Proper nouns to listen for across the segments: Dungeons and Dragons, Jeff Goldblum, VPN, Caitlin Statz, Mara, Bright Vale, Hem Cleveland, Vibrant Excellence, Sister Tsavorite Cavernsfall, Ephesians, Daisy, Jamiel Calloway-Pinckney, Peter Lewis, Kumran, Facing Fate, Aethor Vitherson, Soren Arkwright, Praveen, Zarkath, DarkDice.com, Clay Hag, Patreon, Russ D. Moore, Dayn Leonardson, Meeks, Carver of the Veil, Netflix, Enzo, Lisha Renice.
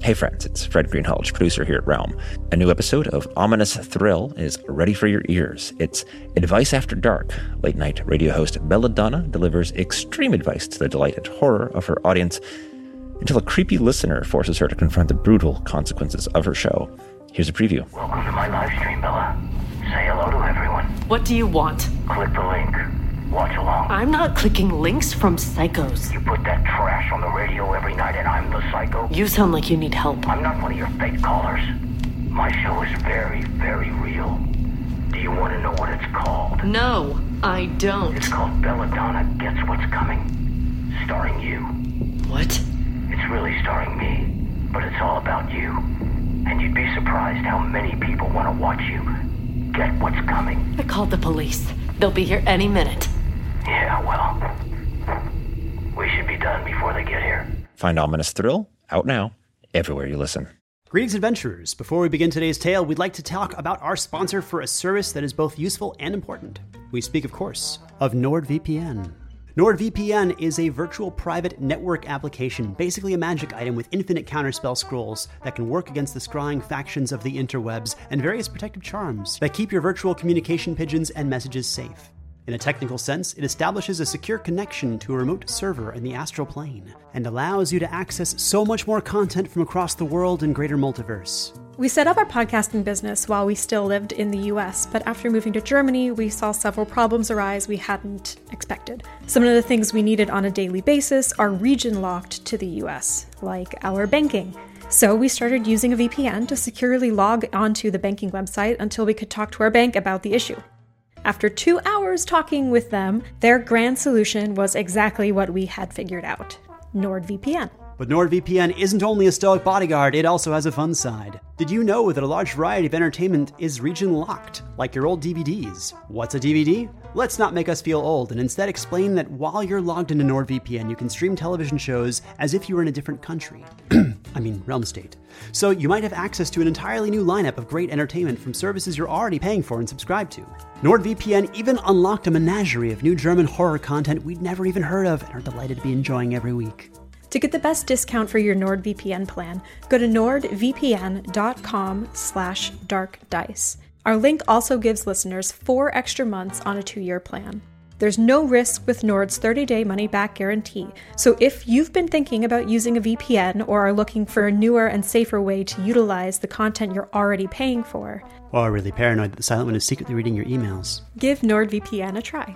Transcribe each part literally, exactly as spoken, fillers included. Hey friends, it's Fred Greenhalgh, producer here at Realm. A new episode of Ominous Thrill is ready for your ears. It's Advice After Dark. Late night radio host Bella Donna delivers extreme advice to the delight and horror of her audience until a creepy listener forces her to confront the brutal consequences of her show. Here's a preview. Welcome to my live stream, Bella. Say hello to everyone. What do you want? Click the link. Watch along. I'm not clicking links from psychos. You put that trash on the radio every night and I'm the psycho. You sound like you need help. I'm not one of your fake callers. My show is very, very real. Do you want to know what it's called? No, I don't. It's called Belladonna Gets What's Coming. Starring you. What? It's really starring me, but it's all about you. And you'd be surprised how many people want to watch you get what's coming. I called the police. They'll be here any minute. Yeah, well, we should be done before they get here. Find Ominous Thrill out now, everywhere you listen. Greetings, adventurers. Before we begin today's tale, we'd like to talk about our sponsor for a service that is both useful and important. We speak, of course, of NordVPN. NordVPN is a virtual private network application, basically a magic item with infinite counterspell scrolls that can work against the scrying factions of the interwebs and various protective charms that keep your virtual communication pigeons and messages safe. In a technical sense, it establishes a secure connection to a remote server in the astral plane and allows you to access so much more content from across the world and greater multiverse. We set up our podcasting business while we still lived in the U S, but after moving to Germany, we saw several problems arise we hadn't expected. Some of the things we needed on a daily basis are region-locked to the U S, like our banking. So we started using a V P N to securely log onto the banking website until we could talk to our bank about the issue. After two hours talking with them, their grand solution was exactly what we had figured out: NordVPN. But NordVPN isn't only a stoic bodyguard, it also has a fun side. Did you know that a large variety of entertainment is region-locked, like your old D V Ds? What's a D V D? Let's not make us feel old, and instead explain that while you're logged into NordVPN, you can stream television shows as if you were in a different country. I mean, Realm State. So you might have access to an entirely new lineup of great entertainment from services you're already paying for and subscribed to. NordVPN even unlocked a menagerie of new German horror content we'd never even heard of and are delighted to be enjoying every week. To get the best discount for your NordVPN plan, go to nordvpn.com slash darkdice. Our link also gives listeners four extra months on a two-year plan. There's no risk with Nord's thirty-day money-back guarantee, so if you've been thinking about using a V P N or are looking for a newer and safer way to utilize the content you're already paying for, or are really paranoid that the Silent One is secretly reading your emails, give NordVPN a try.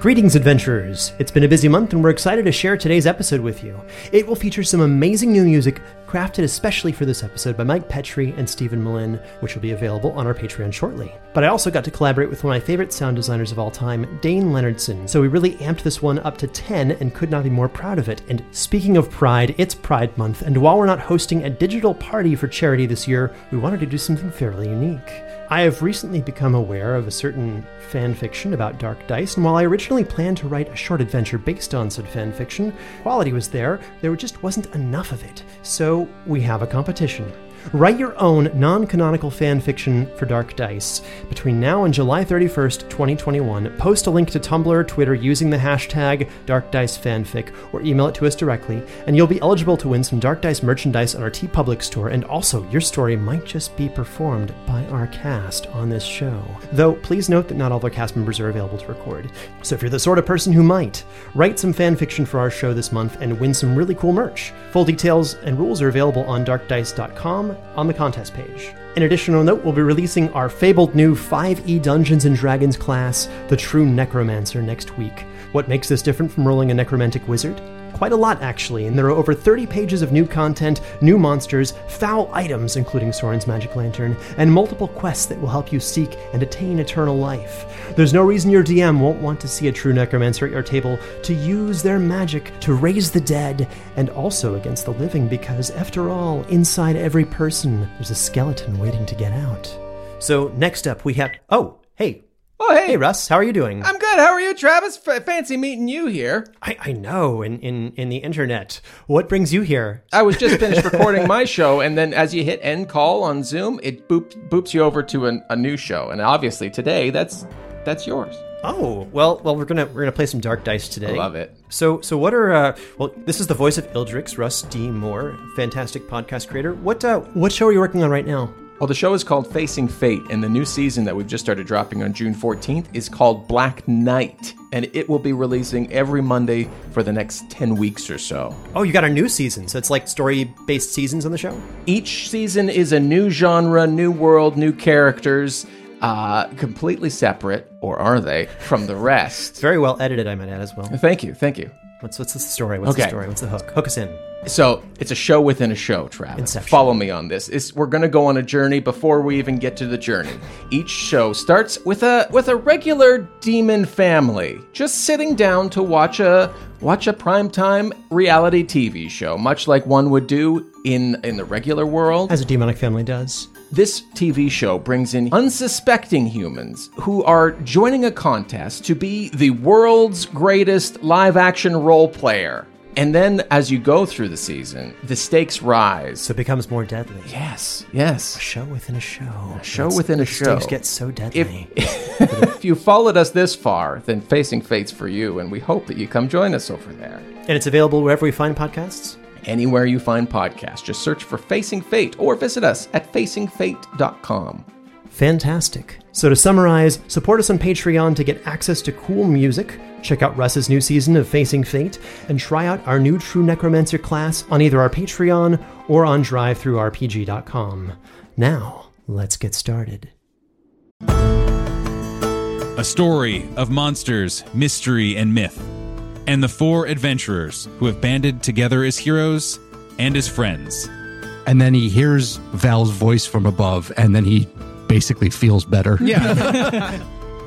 Greetings, adventurers! It's been a busy month and we're excited to share today's episode with you. It will feature some amazing new music crafted especially for this episode by Mike Pettry and Steven Melin, which will be available on our Patreon shortly. But I also got to collaborate with one of my favorite sound designers of all time, Dayn Leonardson, so we really amped this one up to ten and could not be more proud of it. And speaking of pride, it's Pride Month, and while we're not hosting a digital party for charity this year, we wanted to do something fairly unique. I have recently become aware of a certain fanfiction about Dark Dice, and while I originally planned to write a short adventure based on said fanfiction, quality was there, there just wasn't enough of it. So we have a competition. Write your own non-canonical fanfiction for Dark Dice. Between now and July thirty-first, twenty twenty-one, post a link to Tumblr, Twitter using the hashtag DarkDiceFanfic, or email it to us directly, and you'll be eligible to win some Dark Dice merchandise on our TeePublic store, and also your story might just be performed by our cast on this show. Though, please note that not all of our cast members are available to record. So if you're the sort of person who might, write some fanfiction for our show this month and win some really cool merch. Full details and rules are available on Dark Dice dot com. On the contest page. An additional note, we'll be releasing our fabled new five E Dungeons and Dragons class, the True Necromancer, next week. What makes this different from rolling a necromantic wizard? Quite a lot, actually, and there are over thirty pages of new content, new monsters, foul items, including Soren's magic lantern, and multiple quests that will help you seek and attain eternal life. There's no reason your D M won't want to see a true necromancer at your table to use their magic to raise the dead and also against the living, because after all, inside every person, there's a skeleton waiting to get out. So next up we have... Oh, hey. Oh, hey. Hey, Russ. How are you doing? I'm good. How are you, Travis? F- fancy meeting you here. I, I know, in, in, in the internet. What brings you here? I was just finished recording my show, and then as you hit end call on Zoom, it boop, boops you over to an, a new show. And obviously today, that's that's yours. Oh, well, well, we're gonna we're gonna play some Dark Dice today. I love it. So, so what are? Uh, well, this is the voice of Ildrix, Russ D. Moore, fantastic podcast creator. What uh, what show are you working on right now? Well, the show is called Facing Fate, and the new season that we've just started dropping on June fourteenth is called Black Knight, and it will be releasing every Monday for the next ten weeks or so. Oh, you got a new season, so it's like story-based seasons on the show? Each season is a new genre, new world, new characters. Uh, completely separate, or are they, from the rest? It's very well edited, I might add, as well. Thank you, thank you. What's what's the story? What's okay. the story? What's the hook? Hook us in. So, it's a show within a show, Travis. Inception. Follow me on this. It's, we're going to go on a journey before we even get to the journey. Each show starts with a with a regular demon family, just sitting down to watch a watch a primetime reality T V show, much like one would do in, in the regular world. As a demonic family does. This T V show brings in unsuspecting humans who are joining a contest to be the world's greatest live-action role player. And then, as you go through the season, the stakes rise. So it becomes more deadly. Yes, yes. A show within a show. A show That's, within a show. The stakes get so deadly. If, if you followed us this far, then Facing Fate's for you, and we hope that you come join us over there. And it's available wherever we find podcasts? Anywhere you find podcasts. Just search for Facing Fate, or visit us at facing fate dot com. Fantastic. So to summarize, support us on Patreon to get access to cool music, check out Russ's new season of Facing Fate, and try out our new True Necromancer class on either our Patreon or on drive through R P G dot com. Now, let's get started. A story of monsters, mystery, and myth, and the four adventurers who have banded together as heroes and as friends. And then he hears Val's voice from above, and then he basically feels better. Yeah.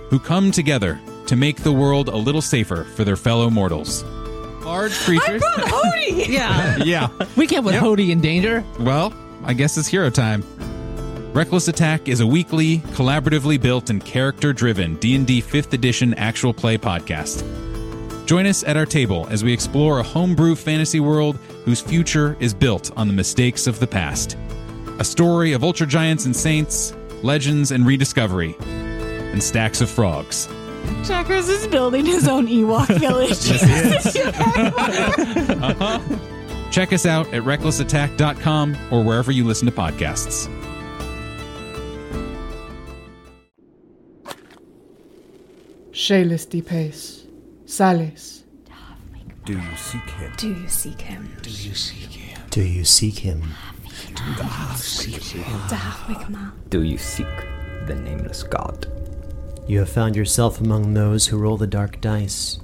Who come together to make the world a little safer for their fellow mortals. Large creatures. I brought Hody! Yeah. Yeah. We can't put yep. Hody in danger. Well, I guess it's hero time. Reckless Attack is a weekly, collaboratively built and character-driven D and D fifth edition actual play podcast. Join us at our table as we explore a homebrew fantasy world whose future is built on the mistakes of the past. A story of ultragiants and saints, legends and rediscovery, and stacks of frogs. Checkers is building his own Ewok village. Yes, he is. uh-huh. Check us out at reckless attack dot com or wherever you listen to podcasts. Shalis di Pace. Salis. Do you seek him? Do you seek him? Do you seek him? Do you seek him? Do you seek the nameless god? You have found yourself among those who roll the dark dice.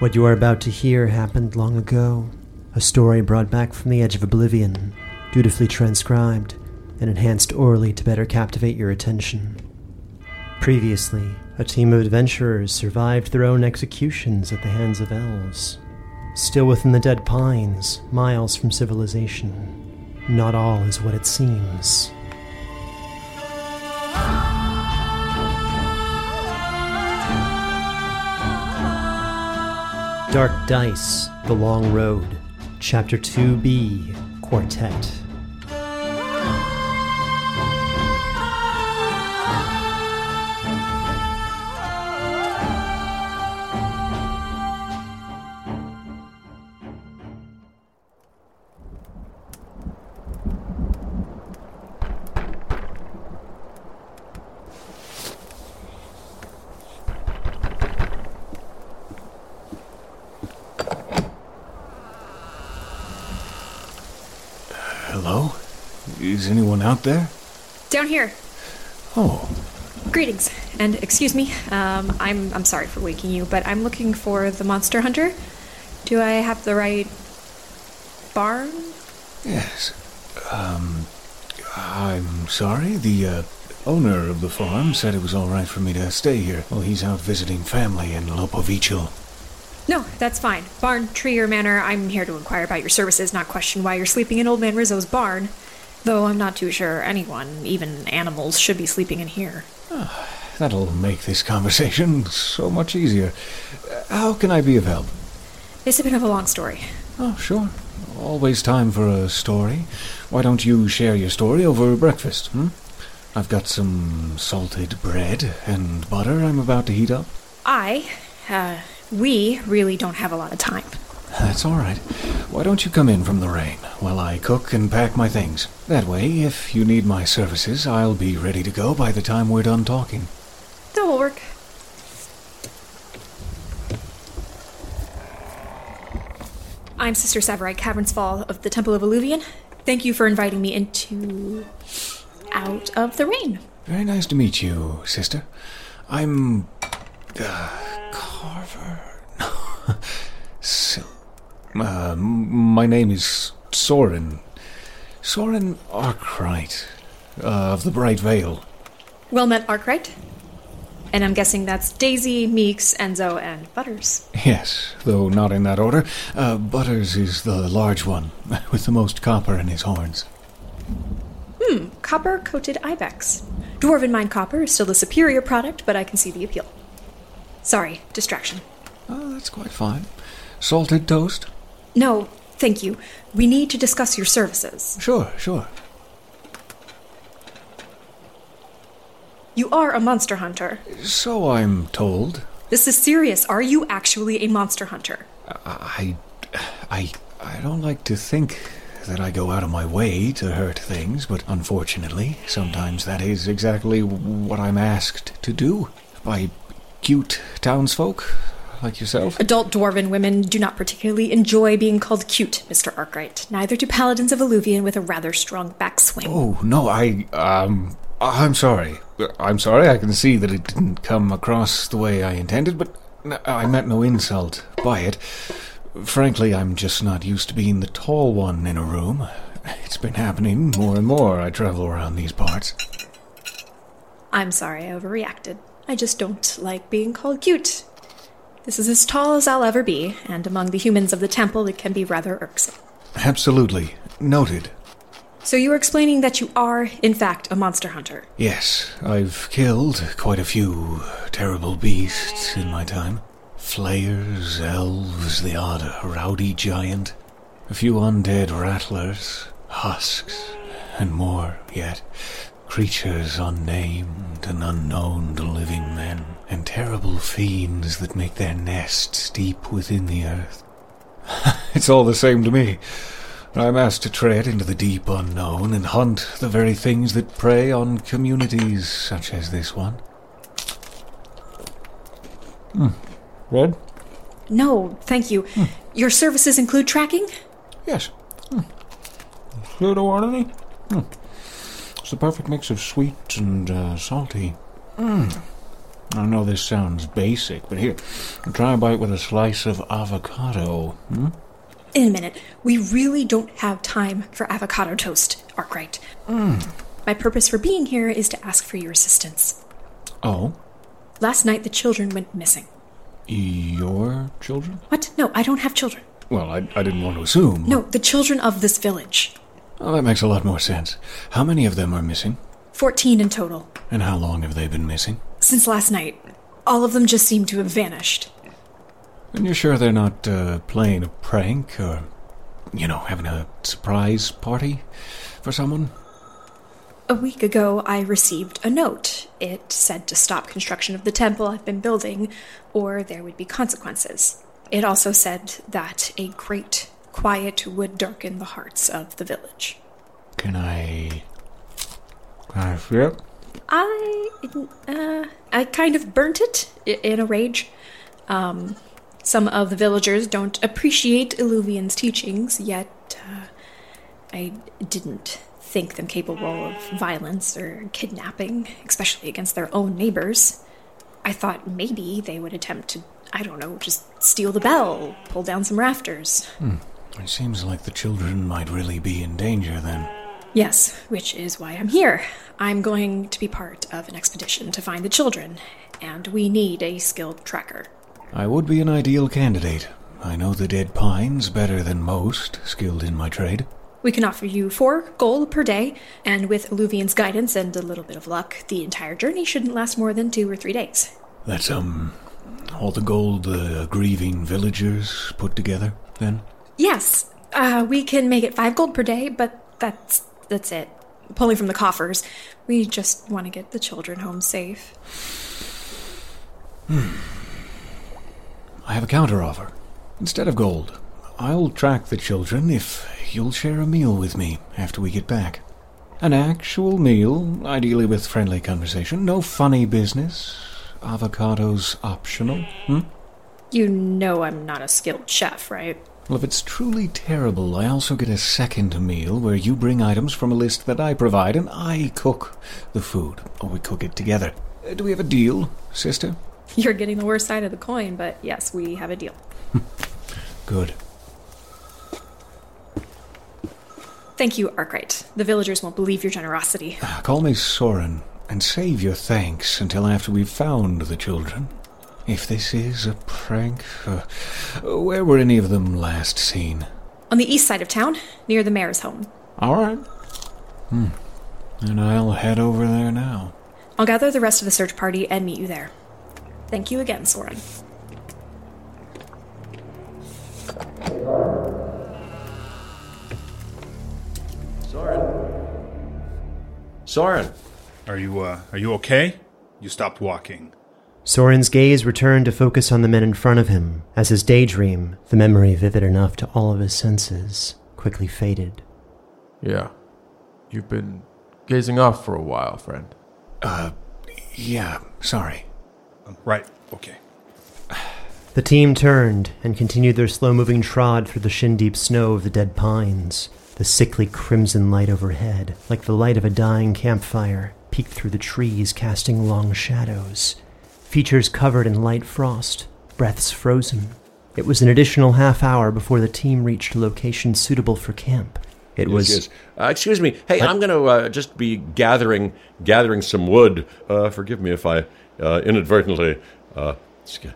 What you are about to hear happened long ago. A story brought back from the edge of oblivion, dutifully transcribed, and enhanced orally to better captivate your attention. Previously, a team of adventurers survived their own executions at the hands of elves. Still within the dead pines, miles from civilization. Not all is what it seems. Dark Dice, The Long Road, Chapter two B, Quartet. Anyone out there? Down here. Oh. Greetings, and excuse me. Um, I'm I'm sorry for waking you, but I'm looking for the monster hunter. Do I have the right barn? Yes. Um, I'm sorry. The uh, owner of the farm said it was all right for me to stay here while he's out visiting family in Lopovichil. No, that's fine. Barn, tree, or manor. I'm here to inquire about your services, not question why you're sleeping in Old Man Rizzo's barn. Though I'm not too sure anyone, even animals, should be sleeping in here. Oh, that'll make this conversation so much easier. How can I be of help? It's a bit of a long story. Oh, sure. Always time for a story. Why don't you share your story over breakfast, hmm? I've got some salted bread and butter I'm about to heat up. I, uh, we really don't have a lot of time. That's all right. Why don't you come in from the rain while I cook and pack my things? That way, if you need my services, I'll be ready to go by the time we're done talking. That will work. I'm Sister Tsavorite Cavernsfall of the Temple of Eluvian. Thank you for inviting me into... out of the rain. Very nice to meet you, Sister. I'm... Uh, Carver... No. so, uh, my name is Soren. Soren Arkwright, uh, of the Bright Vale. Well met, Arkwright. And I'm guessing that's Daisy, Meeks, Enzo, and Butters. Yes, though not in that order. Uh, Butters is the large one, with the most copper in his horns. Hmm, copper-coated ibex. Dwarven mine copper is still the superior product, but I can see the appeal. Sorry, distraction. Oh, that's quite fine. Salted toast? No, thank you. We need to discuss your services. Sure, sure. You are a monster hunter. So I'm told. This is serious. Are you actually a monster hunter? I... I... I don't like to think that I go out of my way to hurt things, but unfortunately, sometimes that is exactly what I'm asked to do by cute townsfolk like yourself. Adult dwarven women do not particularly enjoy being called cute, Mister Arkwright. Neither do paladins of Eluvian with a rather strong backswing. Oh, no, I... um... I'm sorry. I'm sorry. I can see that it didn't come across the way I intended, but I meant no insult by it. Frankly, I'm just not used to being the tall one in a room. It's been happening more and more. I travel around these parts. I'm sorry I overreacted. I just don't like being called cute. This is as tall as I'll ever be, and among the humans of the temple, it can be rather irksome. Absolutely. Noted. So you were explaining that you are, in fact, a monster hunter. Yes, I've killed quite a few terrible beasts in my time. Flayers, elves, the odd rowdy giant, a few undead rattlers, husks, and more yet. Creatures unnamed and unknown to living men, and terrible fiends that make their nests deep within the earth. It's all the same to me. I'm asked to tread into the deep unknown and hunt the very things that prey on communities such as this one. Mm. Red? No, thank you. Mm. Your services include tracking? Yes. Mm. Pseudo-ornity? Mm. It's the perfect mix of sweet and uh, salty. Mm. I know this sounds basic, but here, try a bite with a slice of avocado. Mm? In a minute. We really don't have time for avocado toast, Arkwright. Mm. My purpose for being here is to ask for your assistance. Oh? Last night the children went missing. Your children? What? No, I don't have children. Well, I, I didn't want to assume. No, the children of this village. Oh, that makes a lot more sense. How many of them are missing? Fourteen in total. And how long have they been missing? Since last night. All of them just seem to have vanished. And you're sure they're not uh, playing a prank or, you know, having a surprise party for someone? A week ago, I received a note. It said to stop construction of the temple I've been building, or there would be consequences. It also said that a great quiet would darken the hearts of the village. Can I... Can I see it? I... Uh, I kind of burnt it in a rage. Um... Some of the villagers don't appreciate Eluvian's teachings, yet uh, I didn't think them capable of violence or kidnapping, especially against their own neighbors. I thought maybe they would attempt to, I don't know, just steal the bell, pull down some rafters. Hmm. It seems like the children might really be in danger then. Yes, which is why I'm here. I'm going to be part of an expedition to find the children, and we need a skilled tracker. I would be an ideal candidate. I know the dead pines better than most, skilled in my trade. We can offer you four gold per day, and with Eluvian's guidance and a little bit of luck, the entire journey shouldn't last more than two or three days. That's, um, all the gold the uh, grieving villagers put together, then? Yes. Uh, we can make it five gold per day, but that's, that's it. Pulling from the coffers. We just want to get the children home safe. Hmm. I have a counteroffer. Instead of gold, I'll track the children if you'll share a meal with me after we get back. An actual meal, ideally with friendly conversation. No funny business. Avocados optional, hmm? You know I'm not a skilled chef, right? Well, if it's truly terrible, I also get a second meal where you bring items from a list that I provide and I cook the food, or we cook it together. Uh, do we have a deal, sister? You're getting the worst side of the coin, but yes, we have a deal. Good. Thank you, Arkwright. The villagers won't believe your generosity. Ah, call me Soren, and save your thanks until after we've found the children. If this is a prank, uh, where were any of them last seen? On the east side of town, near the mayor's home. All right. Hmm. And I'll head over there now. I'll gather the rest of the search party and meet you there. Thank you again, Soren. Soren, are you, uh, are you okay? You stopped walking. Soren's gaze returned to focus on the men in front of him, as his daydream, the memory vivid enough to all of his senses, quickly faded. Yeah. You've been gazing off for a while, friend. Uh, yeah, sorry. Um, right, okay. The team turned and continued their slow-moving trod through the shin-deep snow of the dead pines. The sickly crimson light overhead, like the light of a dying campfire, peeked through the trees, casting long shadows. Features covered in light frost, breaths frozen. It was an additional half hour before the team reached a location suitable for camp. It yes, was... Yes. Uh, excuse me. Hey, what? I'm going to uh, just be gathering gathering some wood. Uh, forgive me if I uh, inadvertently uh,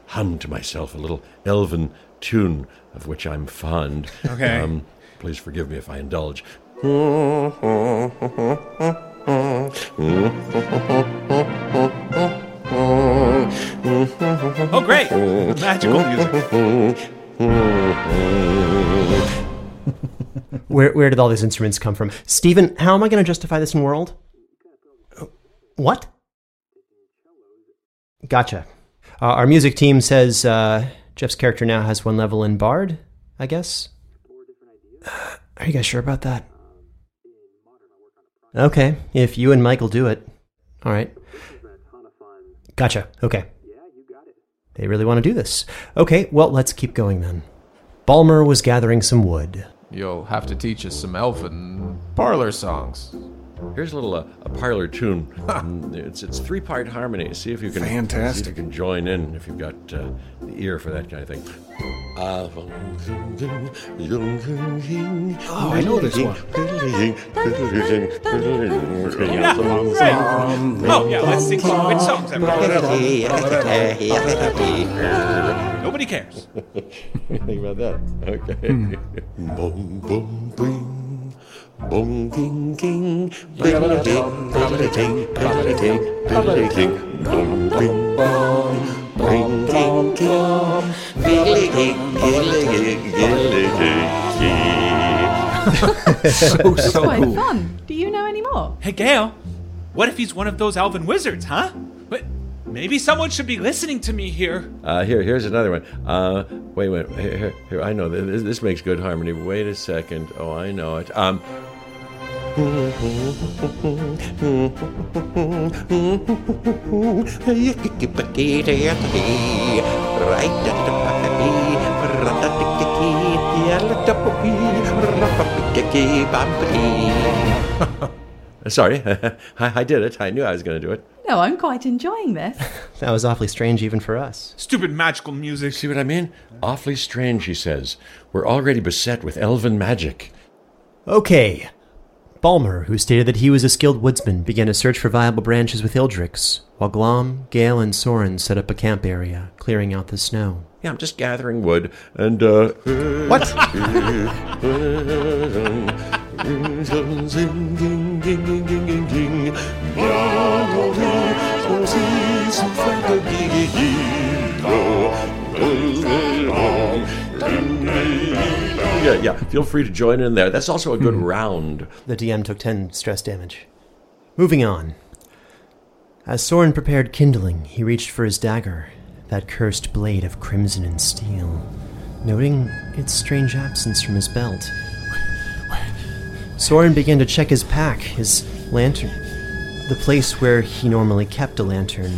hum to myself a little elven tune of which I'm fond. Okay. Um, Please forgive me if I indulge. Oh, great! Magical music. Where where did all these instruments come from? Steven, how am I going to justify this in world? What? Gotcha. Uh, our music team says uh, Jeff's character now has one level in Bard, I guess. Uh, are you guys sure about that? Okay, if you and Michael do it. All right. Gotcha, okay. They really want to do this. Okay, well, let's keep going then. Balmer was gathering some wood. You'll have to teach us some elfin parlor songs. Here's a little uh, a parlor tune. Um, it's it's three-part harmony. See if you can Fantastic. See if you can join in if you've got uh, the ear for that kind of thing. Oh, I know this one. Oh, yeah, let's sing which songs everybody. Nobody cares. Think about that. Okay. Boom, boom, boom. Bong ding ding, biddle ding, biddle ding, biddle ding, biddle ding, bong ding bong, bong ding dong, biddle ding, biddle ding, biddle ding. So so quite cool. Fun. Do you know any more? Hey Gale, what if he's one of those elven wizards, huh? What? Maybe someone should be listening to me here. Uh, here, here's another one. Uh, wait, wait, here, here, here I know this, this makes good harmony. Wait a second. Oh, I know it. Um. Sorry, I, I did it. I knew I was going to do it. No, I'm quite enjoying this. That was awfully strange even for us. Stupid magical music. See what I mean? Awfully strange, he says. We're already beset with elven magic. Okay. Balmer, who stated that he was a skilled woodsman, began a search for viable branches with Ildrix, while Glom, Gale, and Soren set up a camp area, clearing out the snow. Yeah, I'm just gathering wood, and, uh... What? Yeah, yeah, feel free to join in there. That's also a good mm. round. The D M took ten stress damage. Moving on. As Soren prepared kindling, he reached for his dagger, that cursed blade of crimson and steel, noting its strange absence from his belt. Soren began to check his pack, his lantern, the place where he normally kept a lantern.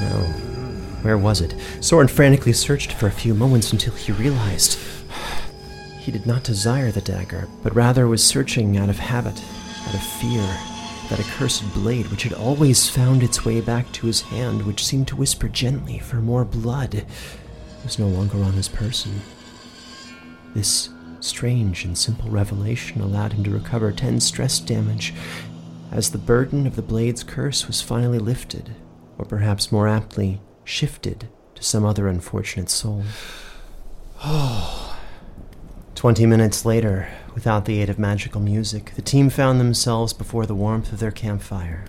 No, where was it? Soren frantically searched for a few moments until he realized he did not desire the dagger, but rather was searching out of habit, out of fear, that accursed blade which had always found its way back to his hand, which seemed to whisper gently for more blood, was no longer on his person. This strange and simple revelation allowed him to recover ten stress damage as the burden of the blade's curse was finally lifted, or perhaps more aptly, shifted to some other unfortunate soul. Oh. Twenty minutes later, without the aid of magical music, the team found themselves before the warmth of their campfire.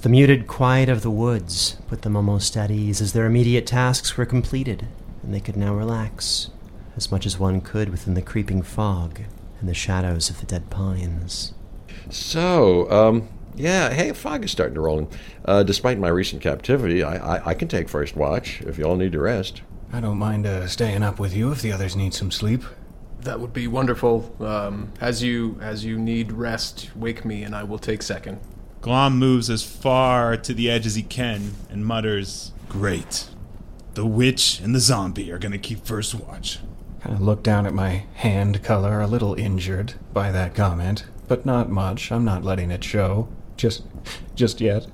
The muted quiet of the woods put them almost at ease as their immediate tasks were completed, and they could now relax, as much as one could within the creeping fog and the shadows of the dead pines. So, um... yeah, hey, fog is starting to roll in. Uh, despite my recent captivity, I, I I can take first watch if y'all need to rest. I don't mind uh, staying up with you if the others need some sleep. That would be wonderful. Um, as you as you need rest, wake me and I will take second. Glom moves as far to the edge as he can and mutters, "Great. The witch and the zombie are going to keep first watch." I look down at my hand color, a little injured by that comment, but not much. I'm not letting it show. Just just yet.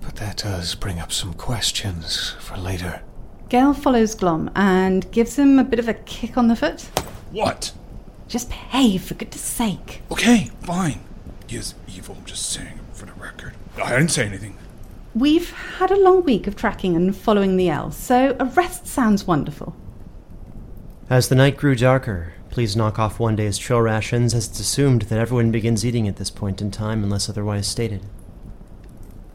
But that does bring up some questions for later. Gale follows Glom and gives him a bit of a kick on the foot. What? Just behave, for goodness sake. Okay, fine. He is evil, I'm just saying for the record. I didn't say anything. We've had a long week of tracking and following the elves, so a rest sounds wonderful. As the night grew darker, please knock off one day's trail rations, as it's assumed that everyone begins eating at this point in time unless otherwise stated.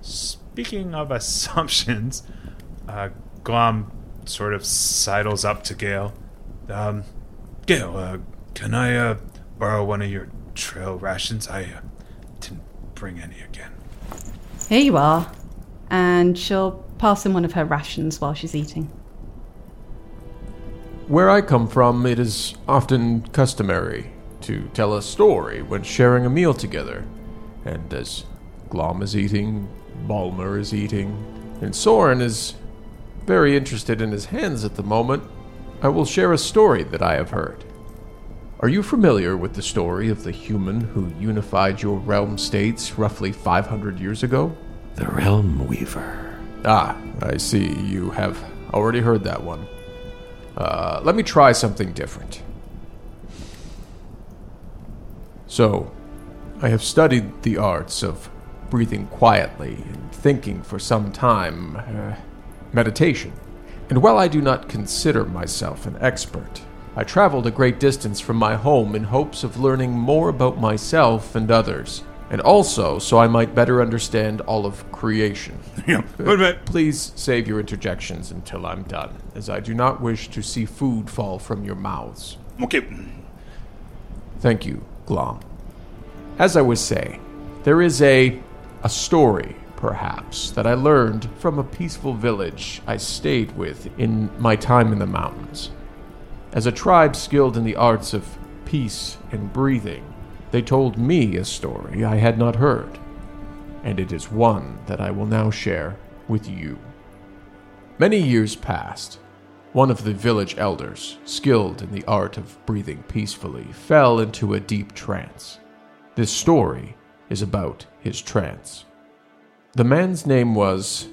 Speaking of assumptions, uh, Glom sort of sidles up to Gale. Um, Gale, uh, can I uh, borrow one of your trail rations? I uh, didn't bring any again. Here you are. And she'll pass him one of her rations while she's eating. Where I come from, it is often customary to tell a story when sharing a meal together. And as Glom is eating, Balmer is eating, and Soren is very interested in his hands at the moment, I will share a story that I have heard. Are you familiar with the story of the human who unified your realm states roughly five hundred years ago? The Realm Weaver. Ah, I see. You have already heard that one. Uh, let me try something different. So, I have studied the arts of breathing quietly and thinking for some time, uh, meditation. And while I do not consider myself an expert, I traveled a great distance from my home in hopes of learning more about myself and others, and also so I might better understand all of creation. Yeah, uh, please save your interjections until I'm done, as I do not wish to see food fall from your mouths. Okay. Thank you, Glom. As I was saying, there is a, a story, perhaps, that I learned from a peaceful village I stayed with in my time in the mountains. As a tribe skilled in the arts of peace and breathing, they told me a story I had not heard, and it is one that I will now share with you. Many years passed. One of the village elders, skilled in the art of breathing peacefully, fell into a deep trance. This story is about his trance. The man's name was,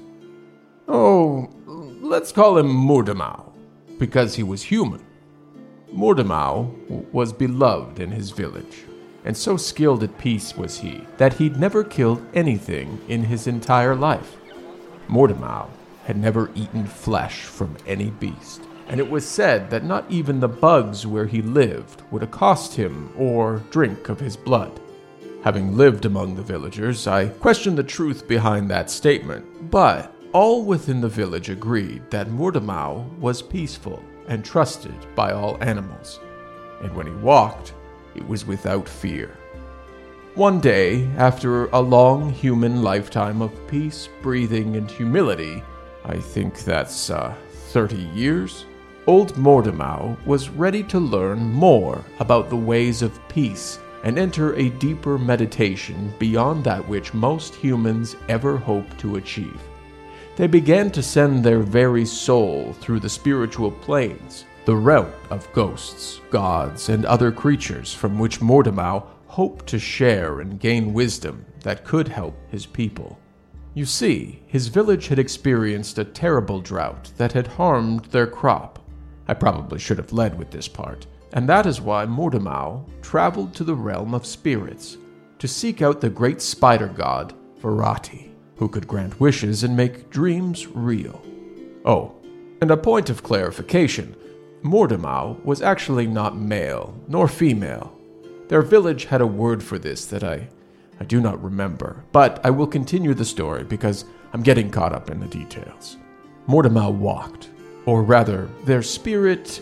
oh, let's call him Mortimau, because he was human. Mortimau was beloved in his village. And so skilled at peace was he that he'd never killed anything in his entire life. Mortimau had never eaten flesh from any beast, and it was said that not even the bugs where he lived would accost him or drink of his blood. Having lived among the villagers, I questioned the truth behind that statement, but all within the village agreed that Mortimau was peaceful and trusted by all animals, and when he walked, it was without fear. One day, after a long human lifetime of peace, breathing, and humility, I think that's uh, thirty years, old Mortimau was ready to learn more about the ways of peace and enter a deeper meditation beyond that which most humans ever hope to achieve. They began to send their very soul through the spiritual planes, the realm of ghosts, gods, and other creatures from which Mortimau hoped to share and gain wisdom that could help his people. You see, his village had experienced a terrible drought that had harmed their crop. I probably should have led with this part, and that is why Mortimau traveled to the realm of spirits to seek out the great spider god, Ferati, who could grant wishes and make dreams real. Oh, and a point of clarification, Mortimau was actually not male nor female. Their village had a word for this that I, I do not remember, but I will continue the story because I'm getting caught up in the details. Mortimau walked, or rather, their spirit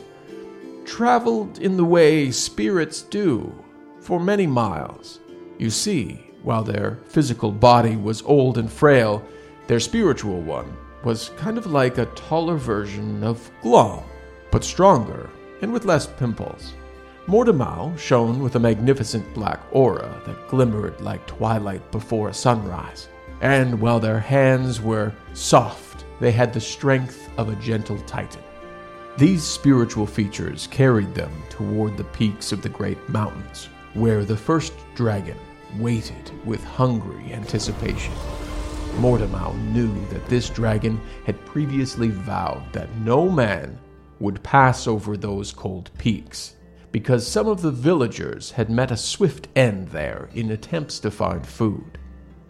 traveled in the way spirits do, for many miles. You see, while their physical body was old and frail, their spiritual one was kind of like a taller version of Glom, but stronger and with less pimples. Mortimau shone with a magnificent black aura that glimmered like twilight before a sunrise, and while their hands were soft, they had the strength of a gentle titan. These spiritual features carried them toward the peaks of the great mountains, where the first dragon waited with hungry anticipation. Mortimau knew that this dragon had previously vowed that no man would pass over those cold peaks, because some of the villagers had met a swift end there in attempts to find food.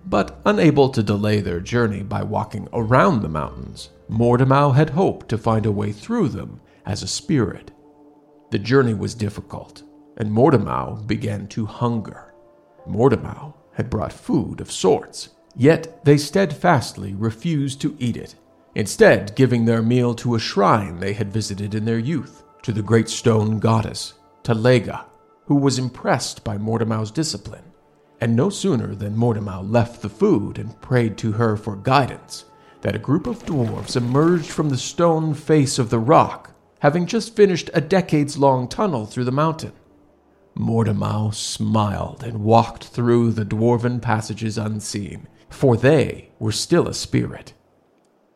But unable to delay their journey by walking around the mountains, Mortimau had hoped to find a way through them as a spirit. The journey was difficult, and Mortimau began to hunger. Mortimau had brought food of sorts, yet they steadfastly refused to eat it, instead giving their meal to a shrine they had visited in their youth, to the great stone goddess, Telega, who was impressed by Mortimau's discipline, and no sooner than Mortimau left the food and prayed to her for guidance, that a group of dwarves emerged from the stone face of the rock, having just finished a decades-long tunnel through the mountain. Mortimau smiled and walked through the dwarven passages unseen, for they were still a spirit.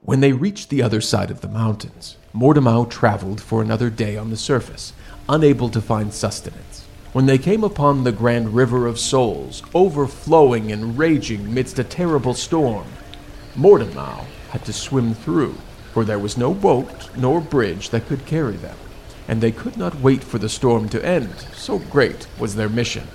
When they reached the other side of the mountains, Mortimau traveled for another day on the surface, unable to find sustenance, when they came upon the grand river of souls, overflowing and raging midst a terrible storm. Mortimau had to swim through, for there was no boat nor bridge that could carry them, and they could not wait for the storm to end, so great was their mission.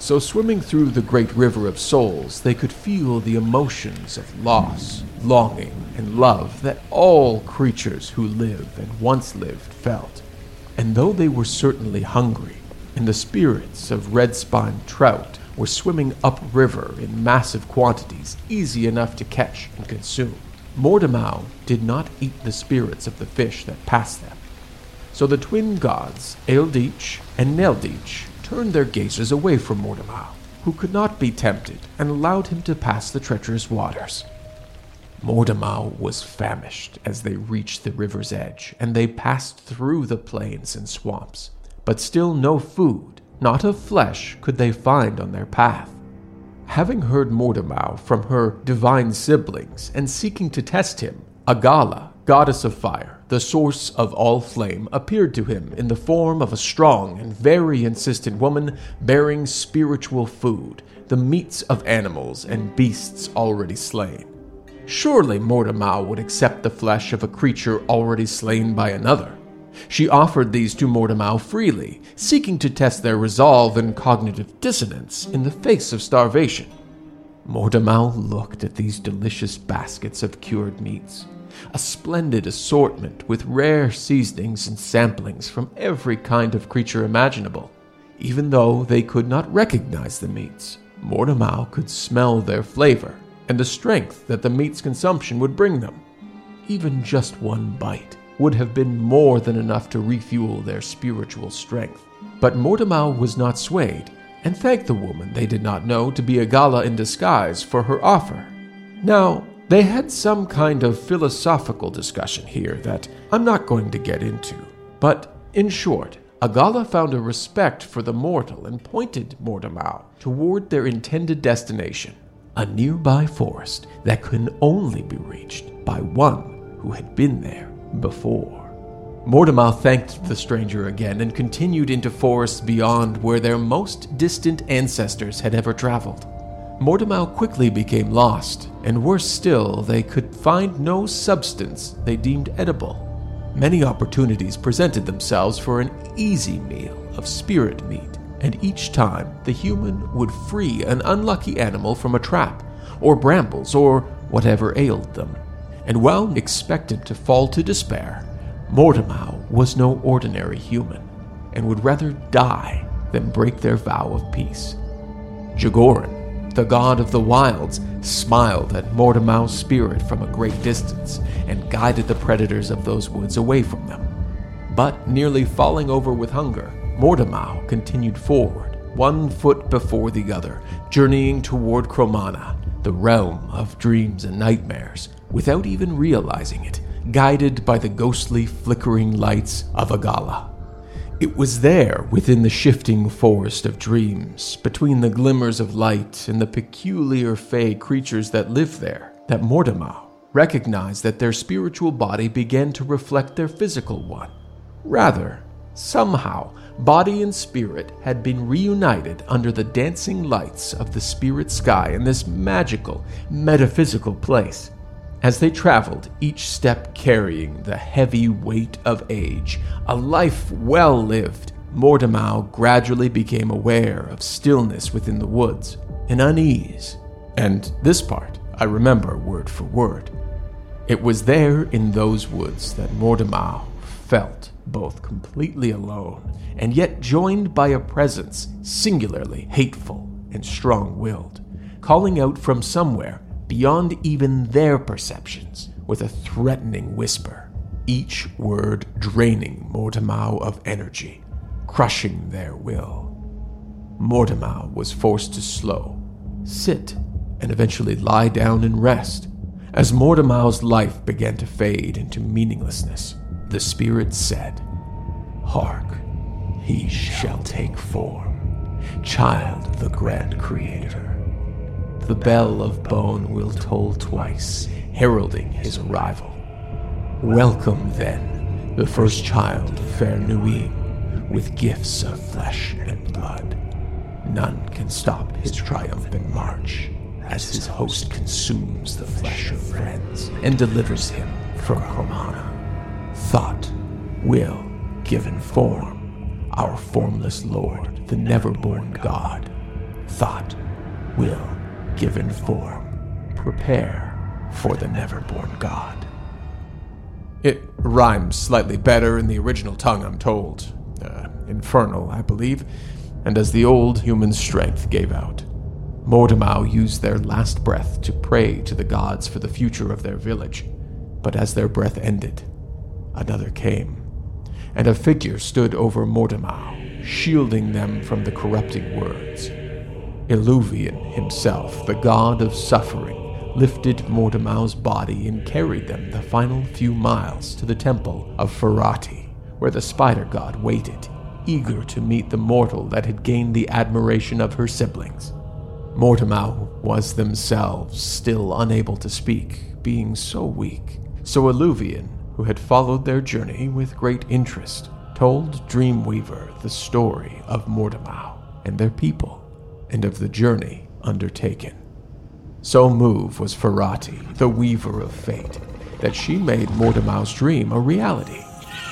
So swimming through the great river of souls, they could feel the emotions of loss, longing, and love that all creatures who live and once lived felt. And though they were certainly hungry, and the spirits of red-spined trout were swimming upriver in massive quantities easy enough to catch and consume, Mortimau did not eat the spirits of the fish that passed them. So the twin gods, Elditch and Nelditch, turned their gazes away from Mortimau, who could not be tempted, and allowed him to pass the treacherous waters. Mortimau was famished as they reached the river's edge, and they passed through the plains and swamps, but still no food, not of flesh, could they find on their path. Having heard Mortimau from her divine siblings, and seeking to test him, Agala, goddess of fire, the source of all flame, appeared to him in the form of a strong and very insistent woman bearing spiritual food, the meats of animals and beasts already slain. Surely Mortimau would accept the flesh of a creature already slain by another. She offered these to Mortimau freely, seeking to test their resolve and cognitive dissonance in the face of starvation. Mortimau looked at these delicious baskets of cured meats, a splendid assortment with rare seasonings and samplings from every kind of creature imaginable. Even though they could not recognize the meats, Mortimau could smell their flavor and the strength that the meat's consumption would bring them. Even just one bite would have been more than enough to refuel their spiritual strength. But Mortimau was not swayed, and thanked the woman they did not know to be Agala in disguise for her offer. Now, They had some kind of philosophical discussion here that I'm not going to get into, but in short, Agala found a respect for the mortal and pointed Mortimau toward their intended destination, a nearby forest that could only be reached by one who had been there before. Mortimau thanked the stranger again and continued into forests beyond where their most distant ancestors had ever traveled. Mortimau quickly became lost, and worse still, they could find no substance they deemed edible. Many opportunities presented themselves for an easy meal of spirit meat, and each time the human would free an unlucky animal from a trap, or brambles, or whatever ailed them, and while expected to fall to despair, Mortimau was no ordinary human, and would rather die than break their vow of peace. Jigorin, the god of the wilds, smiled at Mortimau's spirit from a great distance, and guided the predators of those woods away from them. But nearly falling over with hunger, Mortimau continued forward, one foot before the other, journeying toward Cromana, the realm of dreams and nightmares, without even realizing it, guided by the ghostly flickering lights of Agala. It was there, within the shifting forest of dreams, between the glimmers of light and the peculiar fey creatures that lived there, that Mortimau recognized that their spiritual body began to reflect their physical one. Rather, somehow, body and spirit had been reunited under the dancing lights of the spirit sky in this magical, metaphysical place. As they traveled, each step carrying the heavy weight of age, a life well lived, Mortimau gradually became aware of stillness within the woods, an unease, and this part I remember word for word. It was there in those woods that Mortimau felt both completely alone and yet joined by a presence singularly hateful and strong-willed, calling out from somewhere beyond even their perceptions, with a threatening whisper, each word draining Mortimau of energy, crushing their will. Mortimau was forced to slow, sit, and eventually lie down and rest. As Mortimau's life began to fade into meaninglessness, the spirit said, "Hark, he shall take form, child the grand creator. The bell of bone will toll twice, heralding his arrival. Welcome, then, the first child of fair Nuim, with gifts of flesh and blood. None can stop his triumphant march, as his host consumes the flesh of friends and delivers him from Cromana. Thought, will, given form, our formless lord, the never-born god. Thought, will, given form, prepare for the never-born god." It rhymes slightly better in the original tongue, I'm told. Uh, infernal, I believe, and as the old human strength gave out, Mortimau used their last breath to pray to the gods for the future of their village. But as their breath ended, another came, and a figure stood over Mortimau, shielding them from the corrupting words. Eluvian himself, the god of suffering, lifted Mortimau's body and carried them the final few miles to the temple of Ferati, where the spider god waited, eager to meet the mortal that had gained the admiration of her siblings. Mortimau was themselves still unable to speak, being so weak. So Eluvian, who had followed their journey with great interest, told Dreamweaver the story of Mortimau and their people, and of the journey undertaken. So moved was Ferati, the weaver of fate, that she made Mortimau's dream a reality,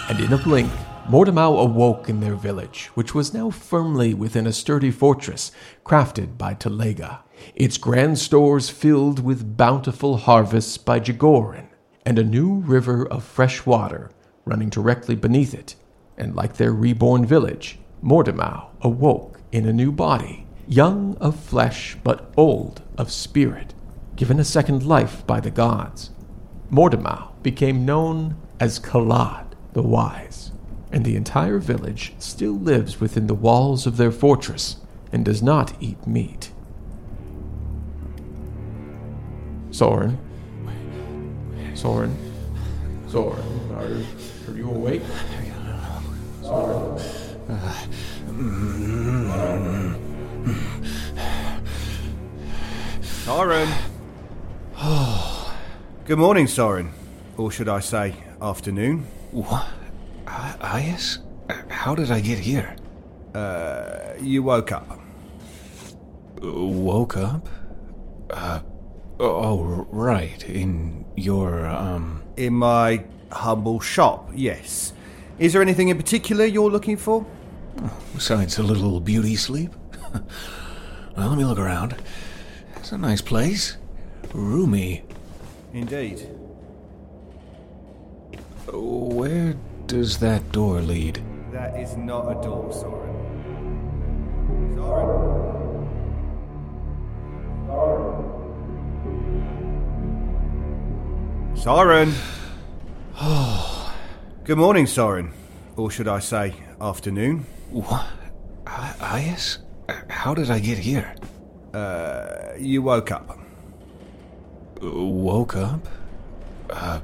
and in a blink, Mortimau awoke in their village, which was now firmly within a sturdy fortress crafted by Telega, its grand stores filled with bountiful harvests by Jigorin, and a new river of fresh water running directly beneath it, and like their reborn village, Mortimau awoke in a new body, young of flesh, but old of spirit, given a second life by the gods. Mortimau became known as Kalad the Wise, and the entire village still lives within the walls of their fortress and does not eat meat. Soren, Soren. Soren, are, are you awake? Soren. Uh, Soren. Oh. Good morning, Soren. Or should I say, afternoon? What? Ayus? How did I get here? Uh, you woke up. Woke up? Uh, oh, right. In your, um... In my humble shop, yes. Is there anything in particular you're looking for? Besides a little beauty sleep. Well, let me look around. It's a nice place. Roomy. Indeed. Where does that door lead? That is not a door, Soren. Soren? Soren? Oh. Good morning, Soren. Or should I say, afternoon? What? Ayus? How did I get here? Uh, you woke up. Woke up? Uh...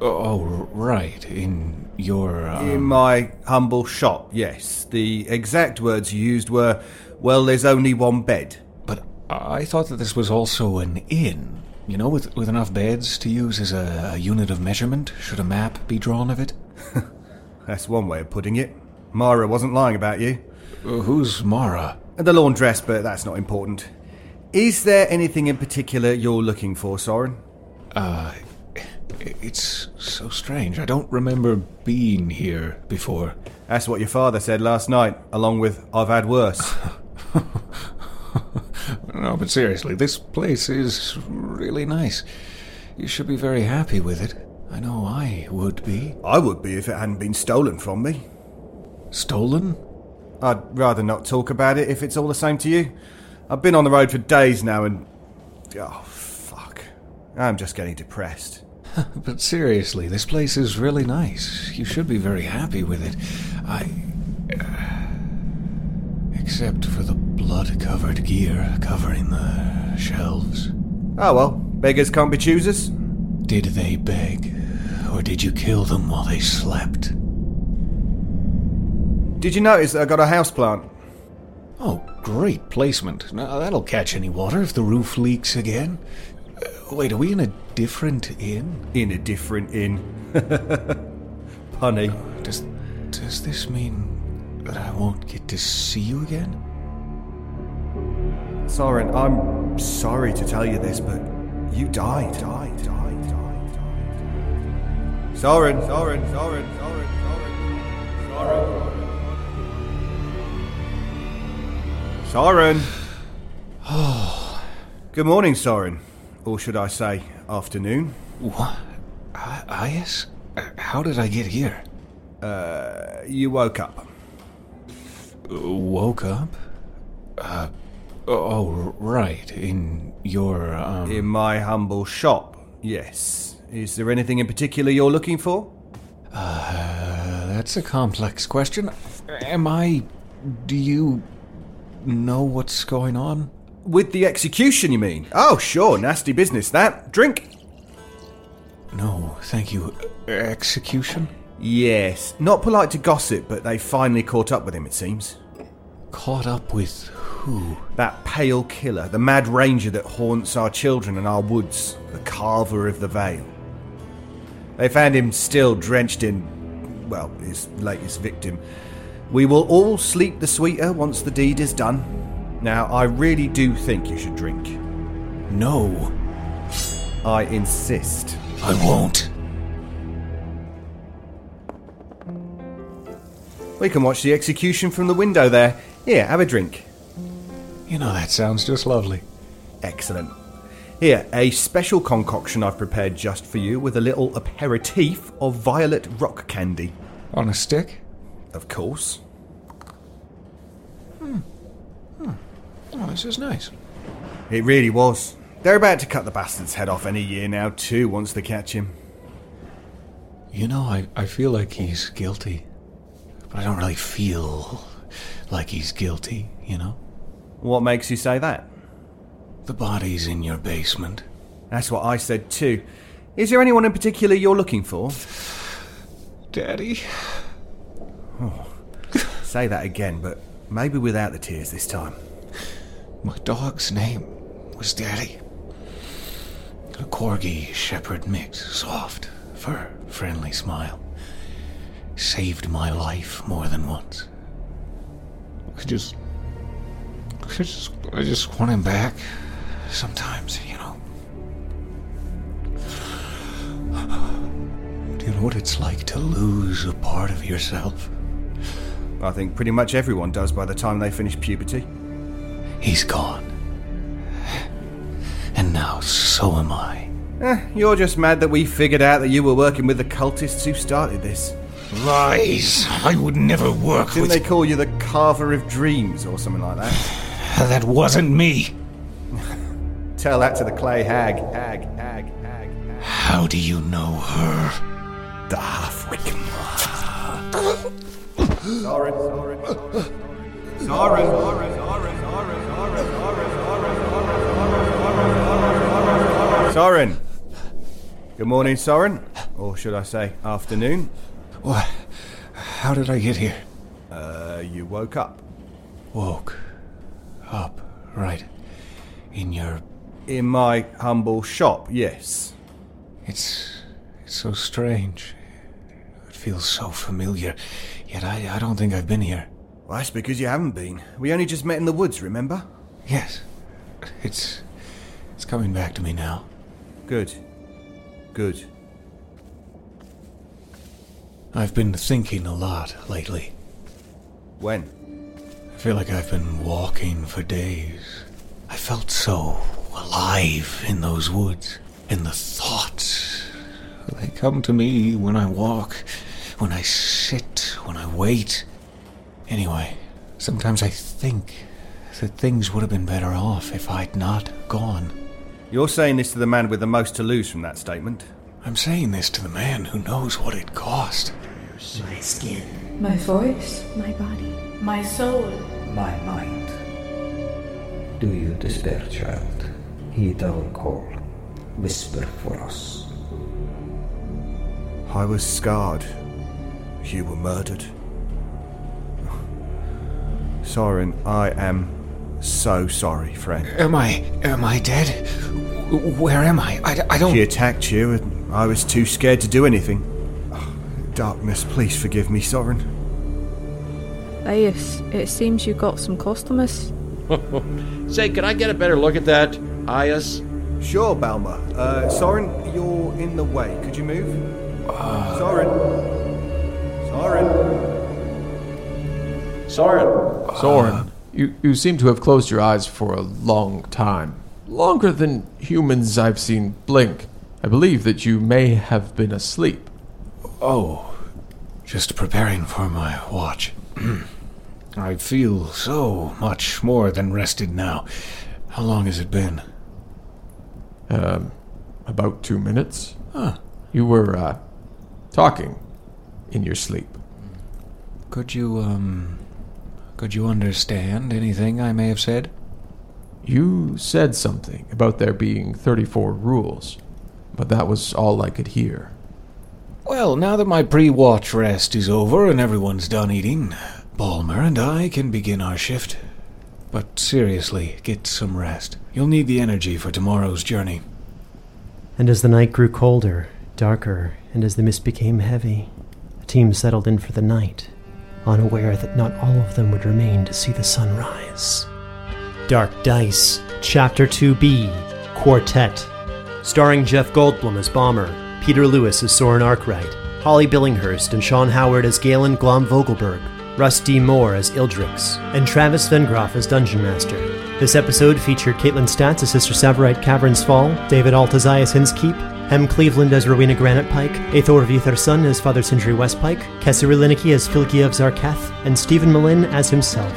Oh, right. In your... Um... In my humble shop, yes. The exact words you used were, well, there's only one bed. But I thought that this was also an inn, you know, with, with enough beds to use as a, a unit of measurement, should a map be drawn of it? That's one way of putting it. Mara wasn't lying about you. Uh, who's Mara? The laundress, but that's not important. Is there anything in particular you're looking for, Soren? Uh... It's so strange. I don't remember being here before. That's what your father said last night, along with, I've had worse. No, but seriously, this place is really nice. You should be very happy with it. I know I would be. I would be if it hadn't been stolen from me. Stolen? I'd rather not talk about it if it's all the same to you. I've been on the road for days now and... Oh, fuck. I'm just getting depressed. But seriously, this place is really nice. You should be very happy with it. I... Uh, except for the blood-covered gear covering the shelves. Oh, well. Beggars can't be choosers. Did they beg? Or did you kill them while they slept? Did you notice that I got a houseplant? Oh, great placement. Now, that'll catch any water if the roof leaks again. Uh, wait, are we in a... different inn? In a different inn. Punny. Uh, does, does this mean that I won't get to see you again? Soren, I'm sorry to tell you this, but you died. Died, died, died, died. Soren, Soren, Soren, Soren, Soren, Soren. Soren. Oh. Good morning, Soren. Or should I say... afternoon. What? Ayus? How did I get here? Uh, you woke up. Woke up? Uh, oh, right. In your, um... In my humble shop, yes. Is there anything in particular you're looking for? Uh, that's a complex question. Am I... Do you know what's going on? With the execution, you mean? Oh, sure, nasty business, that. Drink? No, thank you. Execution? Yes. Not polite to gossip, but they finally caught up with him, it seems. Caught up with who? That pale killer, the mad ranger that haunts our children and our woods, the carver of the veil. They found him still drenched in, well, his latest victim. We will all sleep the sweeter once the deed is done. Now, I really do think you should drink. No. I insist. I won't. We can watch the execution from the window there. Here, have a drink. You know, that sounds just lovely. Excellent. Here, a special concoction I've prepared just for you with a little aperitif of violet rock candy. On a stick? Of course. Hmm. Hmm. Oh, this is nice. It really was. They're about to cut the bastard's head off any year now, too, once they catch him. You know, I, I feel like he's guilty. But I don't really feel like he's guilty, you know? What makes you say that? The body's in your basement. That's what I said, too. Is there anyone in particular you're looking for? Daddy. Oh, say that again, but maybe without the tears this time. My dog's name was Daddy. A corgi shepherd mix, soft, fur, friendly smile. Saved my life more than once. I just, I just, I just want him back. Sometimes, you know. Do you know what it's like to lose a part of yourself? I think pretty much everyone does by the time they finish puberty. He's gone. And now so am I. Eh, you're just mad that we figured out that you were working with the cultists who started this. Lies! I would never work Didn't with... Didn't they call you the Carver of Dreams or something like that? That wasn't me. Tell that to the clay hag. Hag, hag, hag, hag. How do you know her? The half-wicked. Soren, Soren, Soren, Soren, Soren, Soren, Soren, Soren. Good morning, Soren. Or should I say, afternoon? What? How did I get here? Uh, you woke up. Woke up, right. In your... In my humble shop, yes. It's... it's so strange. It feels so familiar, yet I, I don't think I've been here. Well, that's because you haven't been. We only just met in the woods, remember? Yes. It's... it's coming back to me now. Good. Good. I've been thinking a lot lately. When? I feel like I've been walking for days. I felt so alive in those woods. And the thoughts, they come to me when I walk, when I sit, when I wait. Anyway, sometimes I think that things would have been better off if I'd not gone. You're saying this to the man with the most to lose from that statement. I'm saying this to the man who knows what it cost. My skin. My voice. My body. My soul. My mind. Do you despair, child? Heed our call. Whisper for us. I was scarred. You were murdered. Soren, I am so sorry, friend. Am I... am I dead? Where am I? I, I don't... She attacked you and... I was too scared to do anything. Oh, darkness, please forgive me, Soren. Ayus, it seems you got some customers. Say, can I get a better look at that, Ayus? Sure, Balma. Uh, Soren, you're in the way. Could you move? Uh... Soren. Soren. Soren. Uh... Soren, you, you seem to have closed your eyes for a long time. Longer than humans I've seen blink. I believe that you may have been asleep. Oh, just preparing for my watch. I feel so much more than rested now. How long has it been? Um, about two minutes. Huh. You were, uh, talking in your sleep. Could you, um, could you understand anything I may have said? You said something about there being thirty-four rules. But that was all I could hear. Well, now that my pre-watch rest is over and everyone's done eating, Balmer and I can begin our shift. But seriously, get some rest. You'll need the energy for tomorrow's journey. And as the night grew colder, darker, and as the mist became heavy, the team settled in for the night, unaware that not all of them would remain to see the sunrise. Dark Dice, Chapter two B, Quartet. Starring Jeff Goldblum as Balmer, Peter Lewis as Soren Arkwright, Holly Billinghurst and Sean Howard as Galen Glom Vogelberg, Russ D. Moore as Ildrix, and Travis Vengroff as Dungeon Master. This episode featured Caitlin Statz as Sister Tsavorite Cavernsfall, David Alt as Iaus Innskeep, Hem Cleveland as Rowena Granite Pike, Aethor Vitherson as Father Sindri Westpike, Kesari Linicki as Filgia of Zarkath, and Steven Melin as himself.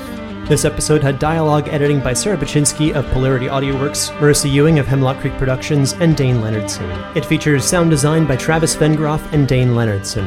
This episode had dialogue editing by Sarah Baczynski of Polarity AudioWorks, Marissa Ewing of Hemlock Creek Productions, and Dayn Leonardson. It features sound design by Travis Vengroff and Dayn Leonardson.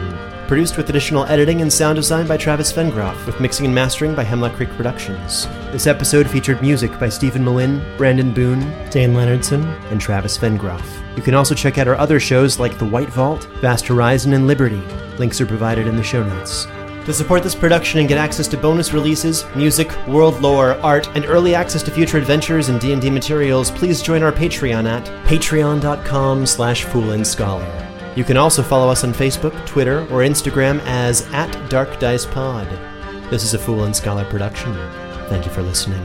produced with additional editing and sound design by Travis Vengroff, with mixing and mastering by Hemlock Creek Productions. This episode featured music by Steven Melin, Brandon Boone, Dayn Leonardson, and Travis Vengroff. You can also check out our other shows like The White Vault, Vast Horizon, and Liberty. Links are provided in the show notes. To support this production and get access to bonus releases, music, world lore, art, and early access to future adventures and D and D materials, please join our Patreon at patreon.com slash foolandscholar. You can also follow us on Facebook, Twitter, or Instagram as at Dark Dice Pod. This is a Fool and Scholar production. Thank you for listening.